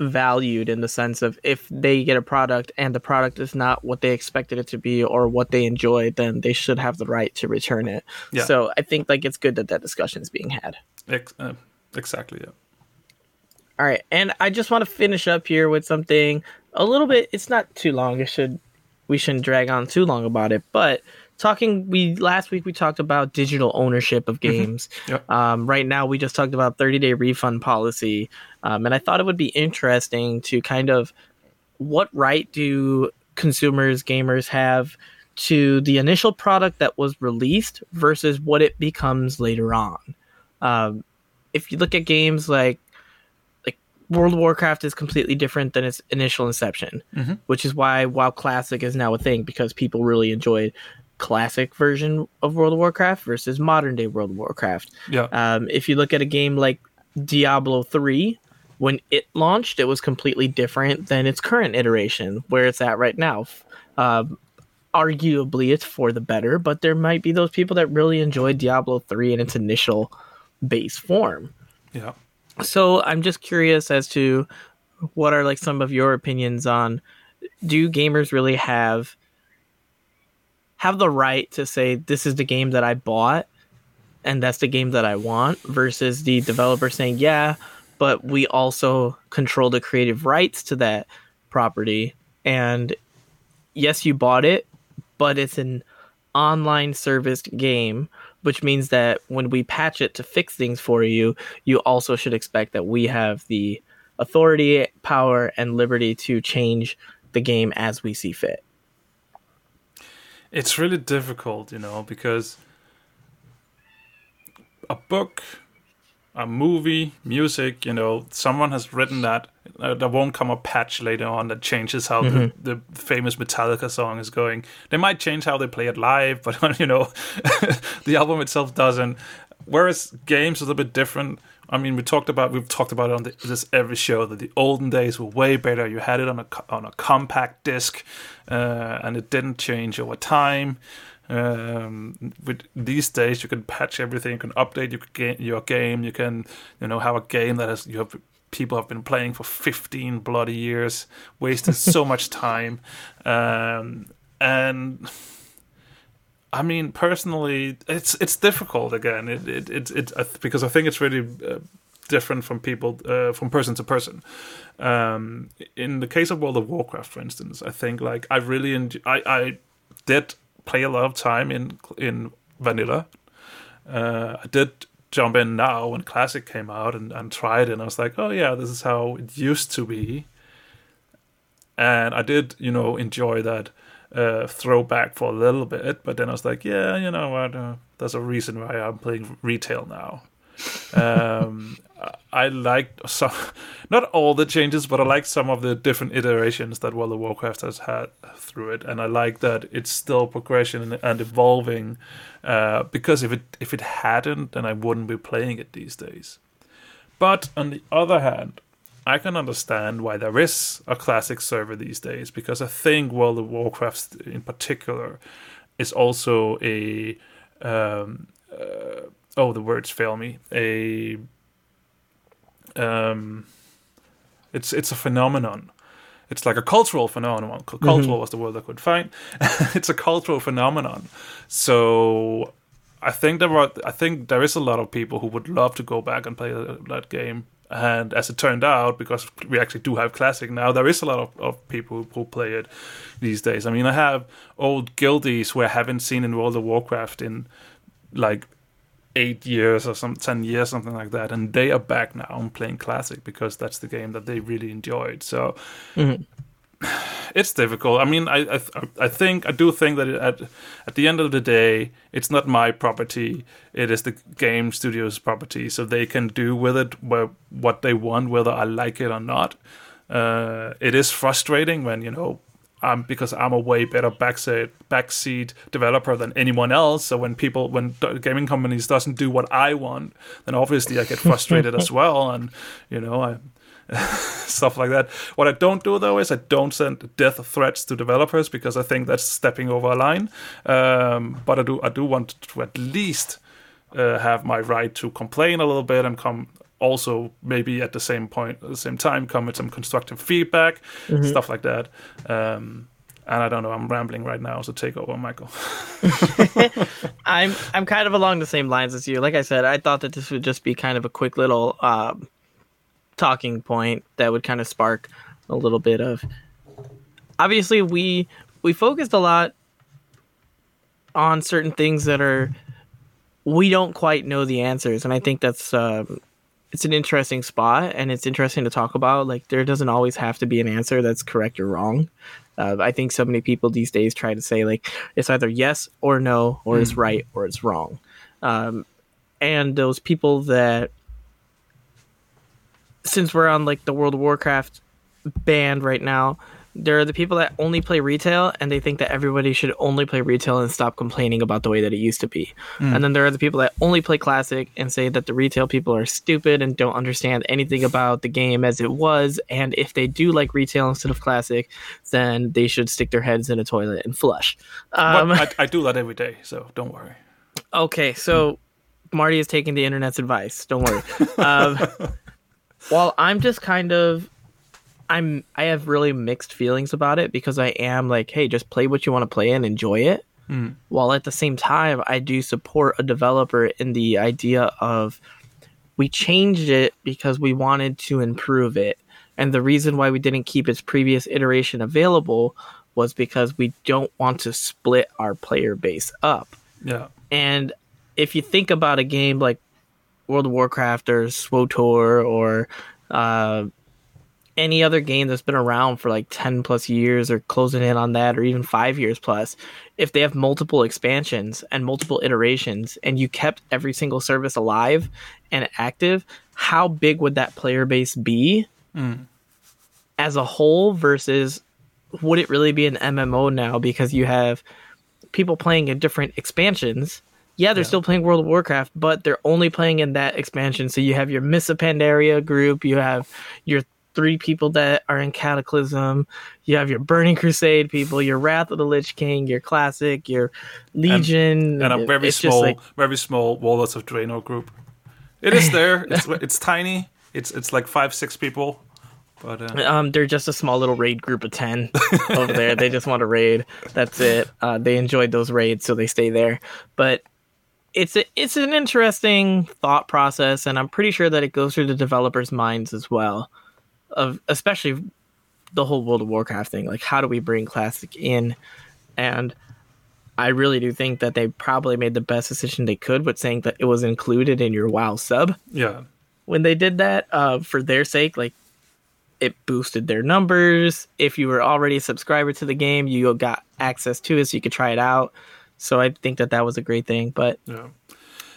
valued in the sense of if they get a product and the product is not what they expected it to be or what they enjoyed, then they should have the right to return it. Yeah. So I think like it's good that that discussion is being had. Ex- uh, exactly. Yeah. All right. And I just want to finish up here with something a little bit. It's not too long. It should, we shouldn't drag on too long about it, but talking, we last week we talked about digital ownership of games. Mm-hmm. Yep. Um, right now, we just talked about thirty-day refund policy, um, and I thought it would be interesting to kind of, what right do consumers, gamers have to the initial product that was released versus what it becomes later on? Um, if you look at games like like World of Warcraft is completely different than its initial inception, mm-hmm. which is why WoW Classic is now a thing, because people really enjoyed classic version of World of Warcraft versus modern day World of Warcraft. Yeah. Um, if you look at a game like Diablo three, when it launched, it was completely different than its current iteration, where it's at right now. Um, arguably, it's for the better, but there might be those people that really enjoyed Diablo three in its initial base form. Yeah. So I'm just curious as to what are like some of your opinions on, do gamers really have have the right to say, this is the game that I bought and that's the game that I want, versus the developer saying, yeah, but we also control the creative rights to that property. And yes, you bought it, but it's an online serviced game, which means that when we patch it to fix things for you, you also should expect that we have the authority, power, and liberty to change the game as we see fit. It's really difficult, you know, because a book, a movie, music, you know, someone has written that. Uh, there won't come a patch later on that changes how mm-hmm. the, the famous Metallica song is going. They might change how they play it live, but, you know, the album itself doesn't. Whereas games are a bit different. I mean, we talked about, we've talked about it on the, this every show, that the olden days were way better. You had it on a, on a compact disc, uh, and it didn't change over time. Um, with these days, you can patch everything, you can update your game, your game. You can, you know, have a game that has you have people have been playing for fifteen bloody years, wasted so much time. Um, and I mean, personally, it's it's difficult again. It it it, it because I think it's really uh, different from people uh, from person to person. Um, in the case of World of Warcraft, for instance, I think like I really enjoy, I I did. play a lot of time in in vanilla. Uh, I did jump in now when Classic came out and, and tried it, and I was like, oh yeah, this is how it used to be. And I did, you know, enjoy that uh, throwback for a little bit, but then I was like, yeah, you know what, uh, there's a reason why I'm playing retail now. um, I liked some, not all the changes, but I like some of the different iterations that World of Warcraft has had through it, and I like that it's still progression and evolving. Uh, because if it if it hadn't, then I wouldn't be playing it these days. But on the other hand, I can understand why there is a classic server these days, because I think World of Warcraft in particular is also a um, uh, oh the words fail me a Um, it's it's a phenomenon. It's like a cultural phenomenon. Cultural mm-hmm. was the word I could find. It's a cultural phenomenon. So I think there are. I think there is a lot of people who would love to go back and play that game. And as it turned out, because we actually do have Classic now, there is a lot of, of people who play it these days. I mean, I have old guildies who I haven't seen in World of Warcraft in like eight years or some ten years, something like that, and they are back now and playing Classic because that's the game that they really enjoyed. So mm-hmm. it's difficult. I mean, I, I I think I do think that at at the end of the day, it's not my property. It is the game studio's property, so they can do with it what they want, whether I like it or not. Uh, it is frustrating when you know. Um, because I'm a way better backseat backseat developer than anyone else. So when people, when gaming companies doesn't do what I want, then obviously I get frustrated as well, and you know, I, stuff like that. What I don't do though is I don't send death threats to developers, because I think that's stepping over a line. Um, but I do, I do want to at least uh, have my right to complain a little bit and come. Also, maybe at the same point, at the same time, come with some constructive feedback, mm-hmm. stuff like that. Um, and I don't know, I'm rambling right now, so take over, Michael. I'm I'm kind of along the same lines as you. Like I said, I thought that this would just be kind of a quick little um, talking point that would kind of spark a little bit of. Obviously, we we focused a lot on certain things that are we don't quite know the answers, and I think that's um, it's an interesting spot, and it's interesting to talk about. Like, there doesn't always have to be an answer that's correct or wrong. Uh, I think so many people these days try to say, like, it's either yes or no, or mm. it's right or it's wrong. Um, and those people that, since we're on, like, the World of Warcraft band right now, there are the people that only play retail, and they think that everybody should only play retail and stop complaining about the way that it used to be. Mm. And then there are the people that only play Classic and say that the retail people are stupid and don't understand anything about the game as it was. And if they do like retail instead of Classic, then they should stick their heads in a toilet and flush. Um, I, I do that every day, so don't worry. Okay, so Marty is taking the internet's advice. Don't worry. um, while I'm just kind of... I'm I have really mixed feelings about it, because I am like, hey, just play what you want to play and enjoy it. Mm. While at the same time, I do support a developer in the idea of we changed it because we wanted to improve it. And the reason why we didn't keep its previous iteration available was because we don't want to split our player base up. Yeah. And if you think about a game like World of Warcraft or S W T O R or... Uh, any other game that's been around for like ten plus years or closing in on that, or even five years plus, if they have multiple expansions and multiple iterations and you kept every single service alive and active, how big would that player base be mm. as a whole versus would it really be an M M O now because you have people playing in different expansions? Yeah, they're yeah. still playing World of Warcraft, but they're only playing in that expansion. So you have your Mists of Pandaria group, you have your three people that are in Cataclysm, you have your Burning Crusade people, your Wrath of the Lich King, your Classic, your Legion, and, and a very it's small, like... very small Warlords of Draenor group. It is there. It's it's tiny. It's it's like five, six people, but uh... um, they're just a small little raid group of ten over there. They just want to raid. That's it. Uh, they enjoyed those raids, so they stay there. But it's a, it's an interesting thought process, and I'm pretty sure that it goes through the developers' minds as well. Of especially the whole World of Warcraft thing, like how do we bring Classic in? And I really do think that they probably made the best decision they could with saying that it was included in your WoW sub. Yeah, when they did that, uh, for their sake, like it boosted their numbers. If you were already a subscriber to the game, you got access to it, so you could try it out. So I think that that was a great thing, but. Yeah.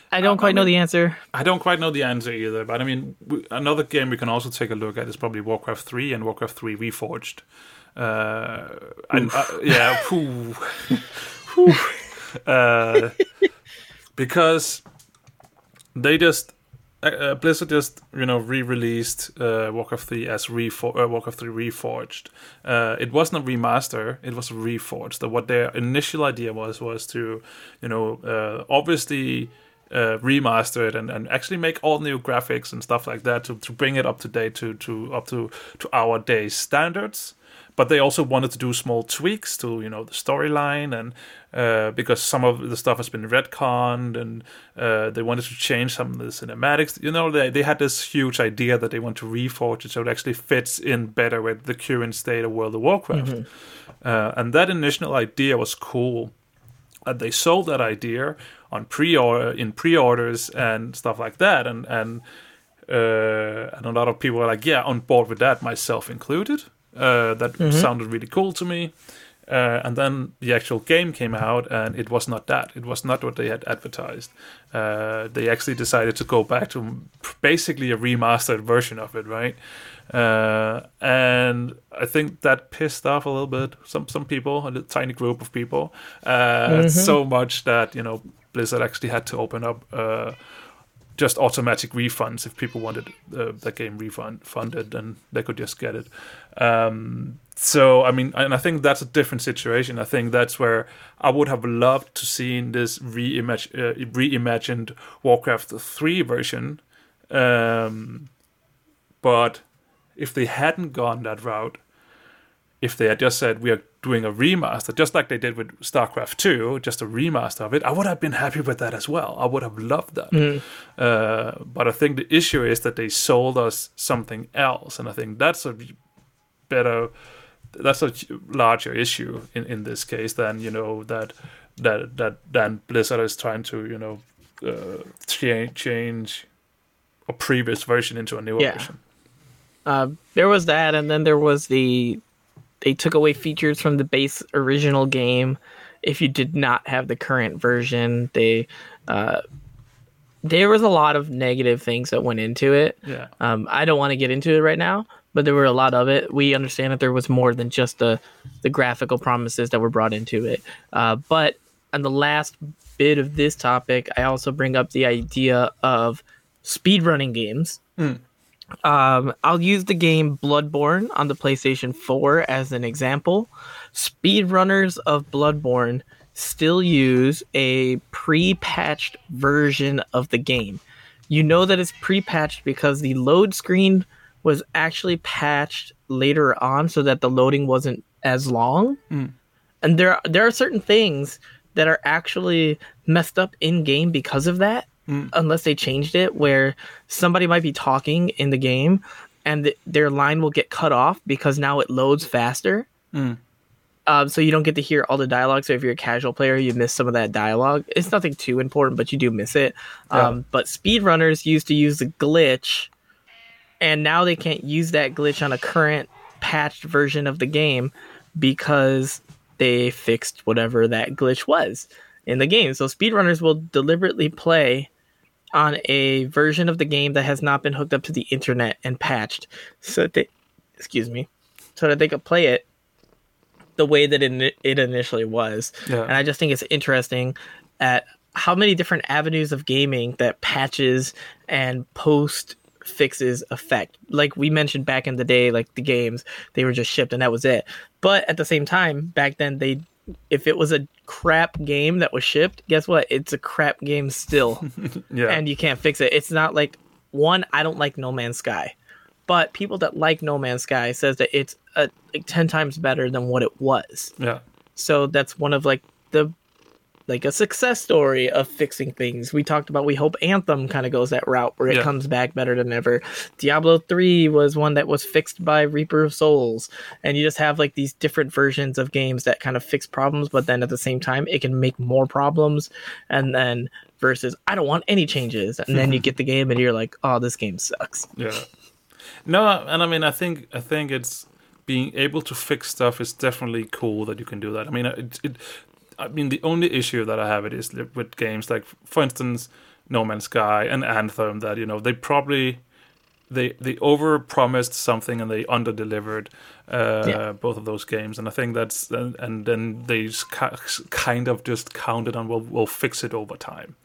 I don't quite I mean, know the answer. I don't quite know the answer either. But I mean, we, another game we can also take a look at is probably Warcraft three and Warcraft three Reforged. Uh, I, I, yeah, poo. poo. Uh, because they just uh, Blizzard just you know re-released uh, Warcraft three as Refor- uh, Warcraft three Reforged. Uh, it wasn't a remaster; it was a Reforged. So what their initial idea was was to you know uh, obviously. Uh, remastered and, and actually make all new graphics and stuff like that to, to bring it up to date to, to up to, to our day's standards. But they also wanted to do small tweaks to you know the storyline and uh, because some of the stuff has been retconned and uh, they wanted to change some of the cinematics. You know they they had this huge idea that they want to reforge it so it actually fits in better with the current state of World of Warcraft. Mm-hmm. Uh, and that initial idea was cool. And they sold that idea on pre-order in pre-orders and stuff like that, and and uh, and a lot of people were like, yeah, on board with that, myself included. Uh, that mm-hmm. sounded really cool to me. Uh, and then the actual game came out, and it was not that. It was not what they had advertised. Uh, they actually decided to go back to basically a remastered version of it, right? Uh, and I think that pissed off a little bit some some people, a little, tiny group of people, uh, mm-hmm. so much that you know Blizzard actually had to open up uh, just automatic refunds if people wanted uh, the game refund funded, and they could just get it. Um, So, I mean, and I think that's a different situation. I think that's where I would have loved to see this reimag- uh, reimagined Warcraft three version. Um, but if they hadn't gone that route, if they had just said, we are doing a remaster, just like they did with StarCraft two, just a remaster of it, I would have been happy with that as well. I would have loved that. Mm. Uh, but I think the issue is that they sold us something else. And I think that's a better... that's a larger issue in, in this case than, you know, that that that than Blizzard is trying to, you know, uh, change change a previous version into a newer yeah. version. Uh, there was that, and then there was the they took away features from the base original game if you did not have the current version. They uh, there was a lot of negative things that went into it. Yeah. Um, I don't want to get into it right now, but there were a lot of it. We understand that there was more than just the, the graphical promises that were brought into it. Uh, but on the last bit of this topic, I also bring up the idea of speedrunning games. Mm. Um, I'll use the game Bloodborne on the PlayStation four as an example. Speedrunners of Bloodborne still use a pre-patched version of the game. You know that it's pre-patched because the load screen was actually patched later on so that the loading wasn't as long. Mm. And there, there are certain things that are actually messed up in-game because of that, mm. unless they changed it, where somebody might be talking in the game and th- their line will get cut off because now it loads faster. Mm. Um, so you don't get to hear all the dialogue. So if you're a casual player, you miss some of that dialogue. It's nothing too important, but you do miss it. Yeah. Um, but speedrunners used to use the glitch, and now they can't use that glitch on a current patched version of the game because they fixed whatever that glitch was in the game. So speedrunners will deliberately play on a version of the game that has not been hooked up to the internet and patched, so that they, excuse me, so that they could play it the way that it, it initially was. Yeah. And I just think it's interesting at how many different avenues of gaming that patches and post fixes affect. Like we mentioned back in the day, like the games, they were just shipped and that was it. But at the same time, back then, they if it was a crap game that was shipped, guess what? It's a crap game still. yeah. And you can't fix it. It's not like, one, I don't like No Man's Sky. But people that like No Man's Sky says that it's a, like ten times better than what it was. Yeah. So that's one of like the like a success story of fixing things. We talked about, we hope Anthem kind of goes that route where it yeah. comes back better than ever. Diablo three was one that was fixed by Reaper of Souls. And you just have like these different versions of games that kind of fix problems, but then at the same time it can make more problems. And then versus, I don't want any changes. And then you get the game and you're like, oh, this game sucks. Yeah. No, and I mean, I think I think it's being able to fix stuff is definitely cool that you can do that. I mean, it, it I mean, the only issue that I have it is with games like, for instance, No Man's Sky and Anthem, that, you know, they probably they they over promised something and they under delivered uh, yeah. both of those games, and I think that's and, and then they kind of just counted on we'll we'll fix it over time.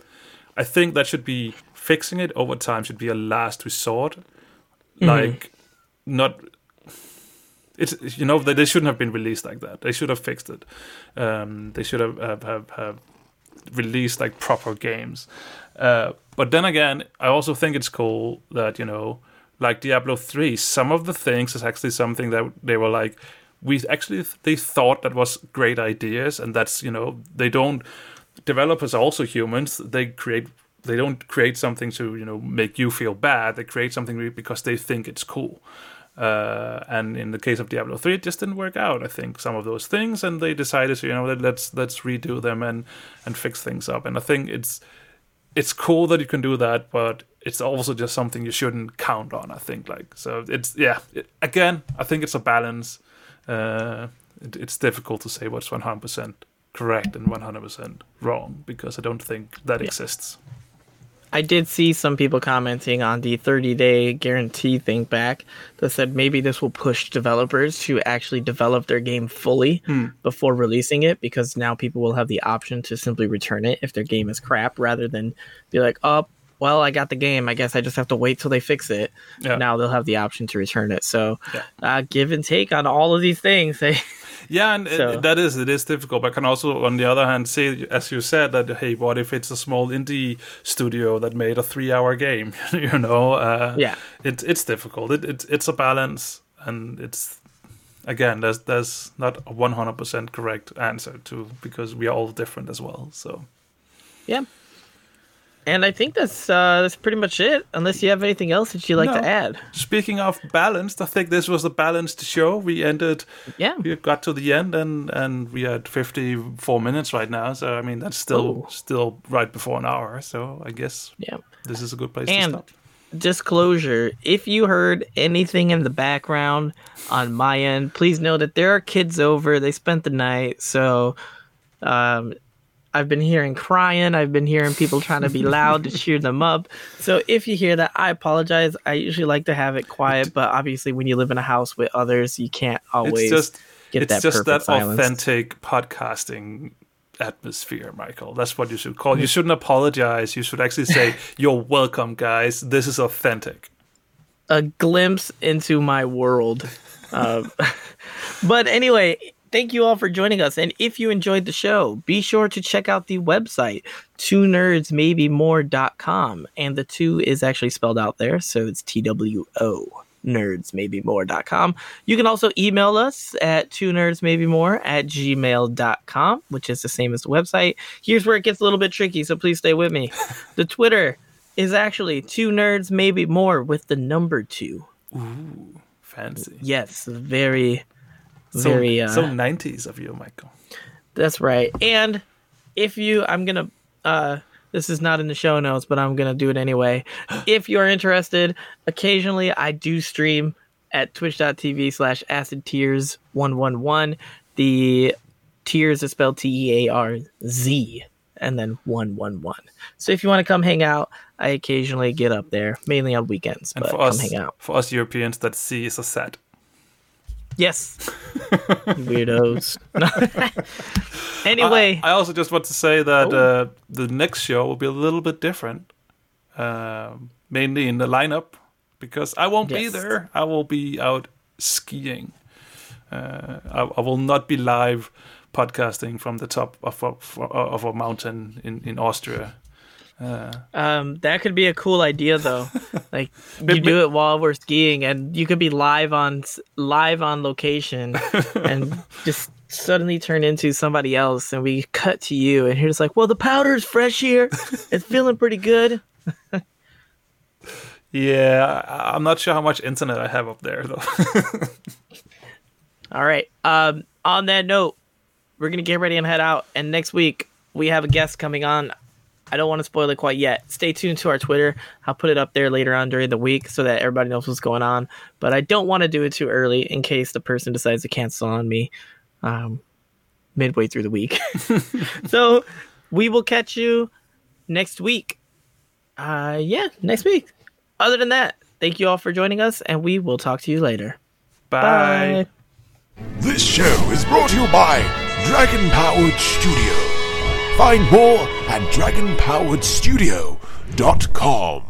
I think that should be fixing it over time should be a last resort. Like, mm-hmm. not, it's, you know, they, they shouldn't have been released like that. They should have fixed it. Um, they should have, have, have, have released like proper games. Uh, but then again, I also think it's cool that, you know, like Diablo three, some of the things is actually something that they were like, we actually, they thought that was great ideas. And that's, you know, they don't, developers are also humans. They create They don't create something to, you know, make you feel bad. They create something because they think it's cool. Uh, and in the case of Diablo three, it just didn't work out, I think, some of those things. And they decided to, you know, let's let's redo them and, and fix things up. And I think it's it's cool that you can do that, but it's also just something you shouldn't count on, I think. Like, so it's, yeah, it, again, I think it's a balance. Uh, it, it's difficult to say what's one hundred percent correct and one hundred percent wrong, because I don't think that yeah. exists. I did see some people commenting on the thirty-day guarantee thing back that said maybe this will push developers to actually develop their game fully mm. before releasing it, because now people will have the option to simply return it if their game is crap, rather than be like, oh, well, I got the game. I guess I just have to wait till they fix it. Yeah. Now they'll have the option to return it. So yeah. uh, give and take on all of these things. Yeah, and so. it, that is it is difficult. But I can also, on the other hand, say, as you said, that hey, what if it's a small indie studio that made a three-hour game? you know, uh, yeah, it's it's difficult. It, it it's a balance, and it's again, there's there's not a one hundred percent correct answer to, because we are all different as well. So yeah, And I think that's uh, that's pretty much it, unless you have anything else that you like no. to add. Speaking of balanced, I think this was a balanced show. We ended, yeah. we got to the end, and, and we had fifty-four minutes right now. So, I mean, that's still Ooh. still right before an hour. So, I guess yeah. this is a good place and to stop. Disclosure, if you heard anything in the background on my end, please know that there are kids over. They spent the night, so... Um, I've been hearing crying. I've been hearing people trying to be loud to cheer them up. So if you hear that, I apologize. I usually like to have it quiet, but obviously when you live in a house with others, you can't always just, get that perfect silence. It's just that authentic podcasting atmosphere, Michael. That's what you should call it. You shouldn't apologize. You should actually say, you're welcome, guys. This is authentic. A glimpse into my world. Uh, but anyway... Thank you all for joining us. And if you enjoyed the show, be sure to check out the website, two nerds maybe more dot com. And the two is actually spelled out there. So it's T W O, nerds maybe more dot com. You can also email us at two nerds maybe more at gmail dot com, which is the same as the website. Here's where it gets a little bit tricky, so please stay with me. The Twitter is actually two nerds maybe more with the number two. Ooh, fancy. Yes, very... Very, so, uh, so nineties of you, Michael. That's right. And if you, I'm going to, uh, this is not in the show notes, but I'm going to do it anyway. If you're interested, occasionally I do stream at twitch dot t v slash acid tears one one one. The tears is spelled T E A R Z and then one one one. So if you want to come hang out, I occasionally get up there, mainly on weekends, and but for come us, hang out. For us Europeans, that C is a set. Yes. Weirdos. Anyway. I, I also just want to say that uh, the next show will be a little bit different. Uh, mainly in the lineup. Because I won't yes. be there. I will be out skiing. Uh, I, I will not be live podcasting from the top of a, of a mountain in, in Austria. Uh, um, that could be a cool idea, though. Like you do it while we're skiing, and you could be live on live on location, and just suddenly turn into somebody else. And we cut to you, and you're just like, "Well, the powder's fresh here. It's feeling pretty good." Yeah, I- I'm not sure how much internet I have up there, though. All right. Um, on that note, we're gonna get ready and head out. And next week we have a guest coming on. I don't want to spoil it quite yet. Stay tuned to our Twitter. I'll put it up there later on during the week so that everybody knows what's going on. But I don't want to do it too early in case the person decides to cancel on me um, midway through the week. So we will catch you next week. Uh, yeah, next week. Other than that, thank you all for joining us, and we will talk to you later. Bye. Bye. This show is brought to you by Dragon Powered Studios. Find more at dragon powered studio dot com.